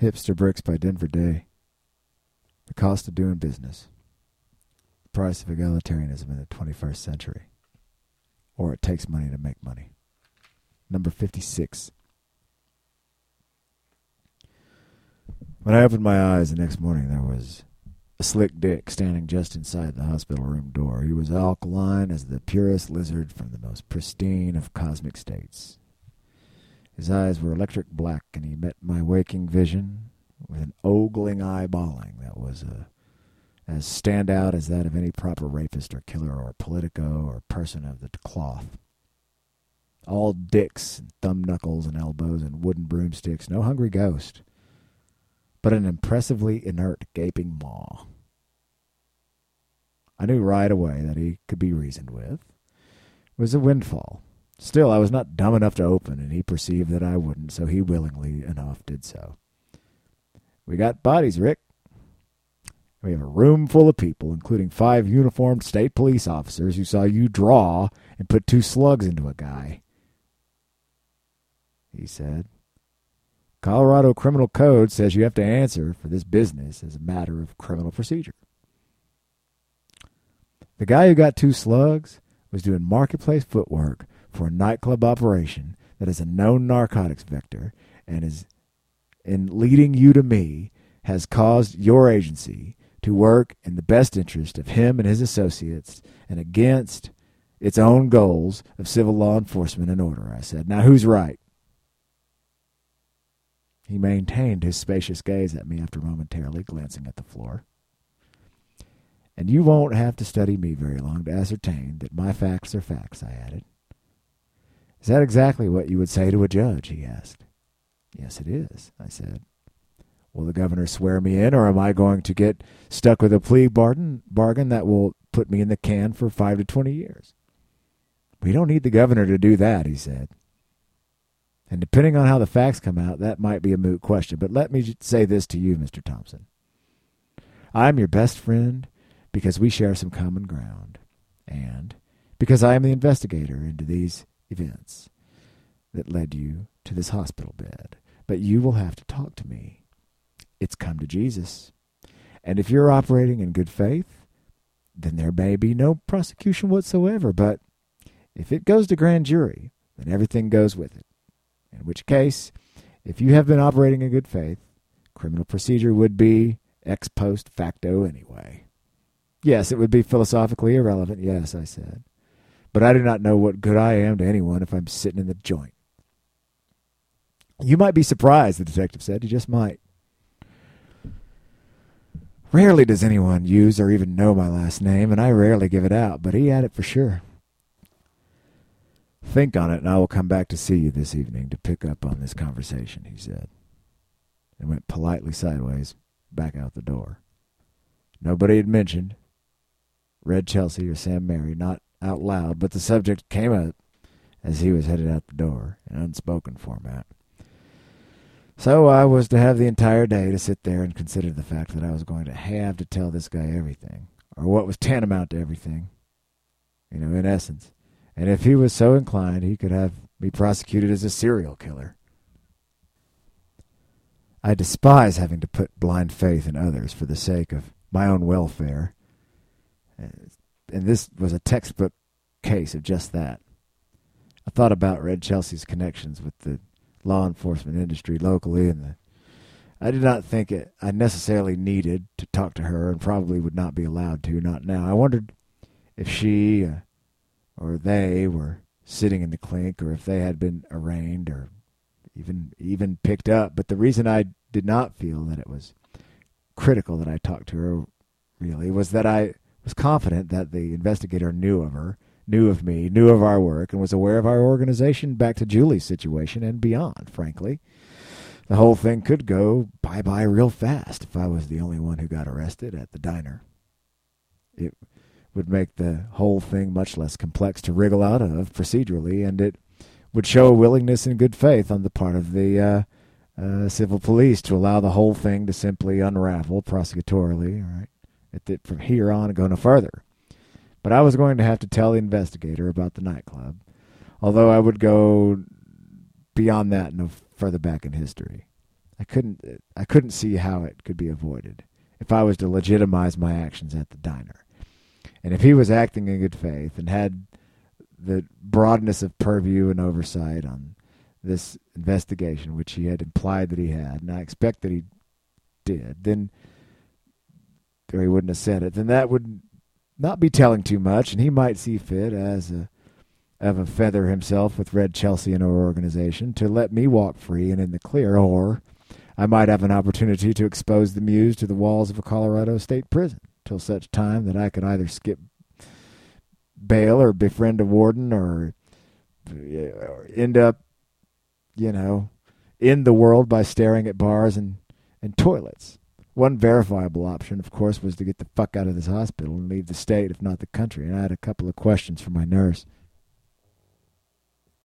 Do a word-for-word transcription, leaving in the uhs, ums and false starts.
Hipster Bricks by Denver Day. The Cost of Doing Business. The Price of Egalitarianism in the twenty-first Century. Or It Takes Money to Make Money. Number fifty-six. When I opened my eyes the next morning, there was a slick dick standing just inside the hospital room door. He was alkaline as the purest lizard from the most pristine of cosmic states. His eyes were electric black, and he met my waking vision with an ogling eyeballing that was uh, as standout as that of any proper rapist or killer or politico or person of the cloth. All dicks and thumb knuckles and elbows and wooden broomsticks, no hungry ghost, but an impressively inert gaping maw. I knew right away that he could be reasoned with. It was a windfall. Still, I was not dumb enough to open, and he perceived that I wouldn't, so he willingly enough did so. We got bodies, Rick. We have a room full of people, including five uniformed state police officers who saw you draw and put two slugs into a guy, he said. Colorado Criminal Code says you have to answer for this business as a matter of criminal procedure. The guy who got two slugs was doing marketplace footwork for a nightclub operation that is a known narcotics vector and is, in leading you to me, has caused your agency to work in the best interest of him and his associates and against its own goals of civil law enforcement and order, I said. Now, who's right? He maintained his spacious gaze at me after momentarily glancing at the floor. And you won't have to study me very long to ascertain that my facts are facts, I added. Is that exactly what you would say to a judge, he asked. Yes, it is, I said. Will the governor swear me in, or am I going to get stuck with a plea bargain, bargain that will put me in the can for five to twenty years? We don't need the governor to do that, he said. And depending on how the facts come out, that might be a moot question. But let me say this to you, Mister Thompson. I'm your best friend because we share some common ground, and because I am the investigator into these events that led you to this hospital bed. But you will have to talk to me. It's come to Jesus. And if you're operating in good faith, then there may be no prosecution whatsoever. But if it goes to grand jury, then everything goes with it. In which case, if you have been operating in good faith, criminal procedure would be ex post facto anyway. Yes, it would be philosophically irrelevant. Yes, I said. But I do not know what good I am to anyone if I'm sitting in the joint. You might be surprised, the detective said. You just might. Rarely does anyone use or even know my last name, and I rarely give it out, but he had it for sure. Think on it, and I will come back to see you this evening to pick up on this conversation, he said, and went politely sideways back out the door. Nobody had mentioned Red Chelsea or Sam Mary, not out loud, but the subject came up as he was headed out the door, in unspoken format. So I was to have the entire day to sit there and consider the fact that I was going to have to tell this guy everything, or what was tantamount to everything, you know, in essence. And if he was so inclined, he could have me prosecuted as a serial killer. I despise having to put blind faith in others for the sake of my own welfare. And this was a textbook case of just that. I thought about Red Chelsea's connections with the law enforcement industry locally, and the, I did not think it, I necessarily needed to talk to her, and probably would not be allowed to, not now. I wondered if she uh, or they were sitting in the clink, or if they had been arraigned or even even picked up. But the reason I did not feel that it was critical that I talked to her, really, was that I was confident that the investigator knew of her, knew of me, knew of our work, and was aware of our organization back to Julie's situation and beyond, frankly. The whole thing could go bye-bye real fast if I was the only one who got arrested at the diner. It would make the whole thing much less complex to wriggle out of procedurally, and it would show a willingness and good faith on the part of the uh, uh, civil police to allow the whole thing to simply unravel prosecutorially, all right? That from here on and go no further. But I was going to have to tell the investigator about the nightclub, although I would go beyond that no further back in history. I couldn't I couldn't see how it could be avoided if I was to legitimize my actions at the diner. And if he was acting in good faith and had the broadness of purview and oversight on this investigation, which he had implied that he had, and I expect that he did, then or he wouldn't have said it, then that would not be telling too much, and he might see fit as a, of a feather himself with Red Chelsea and our organization to let me walk free and in the clear, or I might have an opportunity to expose the muse to the walls of a Colorado state prison till such time that I could either skip bail or befriend a warden or, or end up, you know, in the world by staring at bars and, and toilets. One verifiable option, of course, was to get the fuck out of this hospital and leave the state, if not the country, and I had a couple of questions for my nurse.